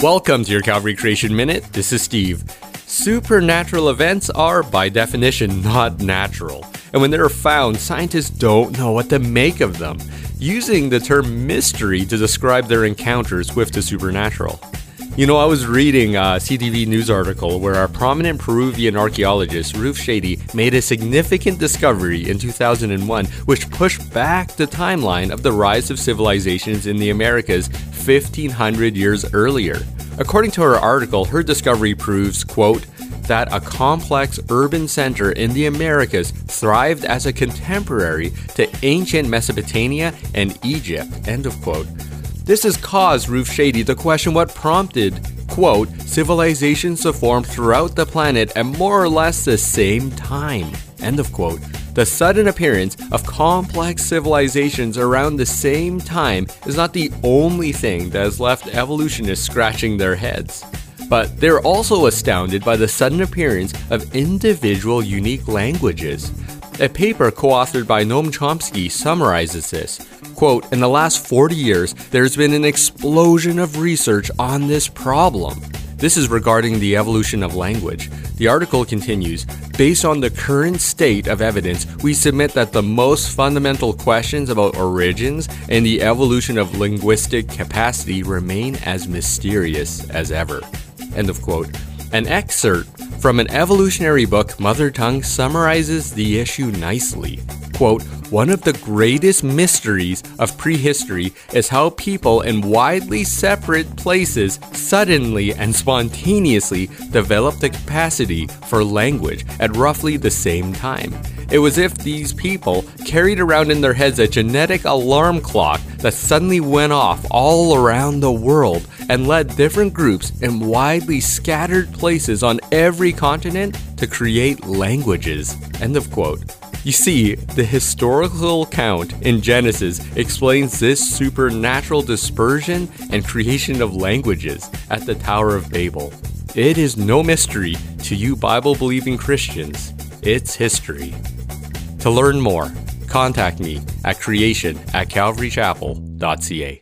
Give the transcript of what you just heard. Welcome to your Calvary Creation Minute. This is Steve. Supernatural events are, by definition, not natural. And when they are found, scientists don't know what to make of them, using the term mystery to describe their encounters with the supernatural. You know, I was reading a CTV news article where our prominent Peruvian archaeologist, Ruth Shady, made a significant discovery in 2001, which pushed back the timeline of the rise of civilizations in the Americas 1,500 years earlier. According to her article, her discovery proves, quote, that a complex urban center in the Americas thrived as a contemporary to ancient Mesopotamia and Egypt, end of quote. This has caused Ruth Shady to question what prompted, quote, civilizations to form throughout the planet at more or less the same time, end of quote. The sudden appearance of complex civilizations around the same time is not the only thing that has left evolutionists scratching their heads. But they're also astounded by the sudden appearance of individual unique languages. A paper co-authored by Noam Chomsky summarizes this. Quote, in the last 40 years, there's been an explosion of research on this problem. This is regarding the evolution of language. The article continues, based on the current state of evidence, we submit that the most fundamental questions about origins and the evolution of linguistic capacity remain as mysterious as ever. End of quote. An excerpt from an evolutionary book, Mother Tongue, summarizes the issue nicely. Quote, one of the greatest mysteries of prehistory is how people in widely separate places suddenly and spontaneously developed the capacity for language at roughly the same time. It was as if these people carried around in their heads a genetic alarm clock that suddenly went off all around the world and led different groups in widely scattered places on every continent to create languages. End of quote. You see, the historical account in Genesis explains this supernatural dispersion and creation of languages at the Tower of Babel. It is no mystery to you Bible-believing Christians. It's history. To learn more, contact me at creation@calvarychapel.ca.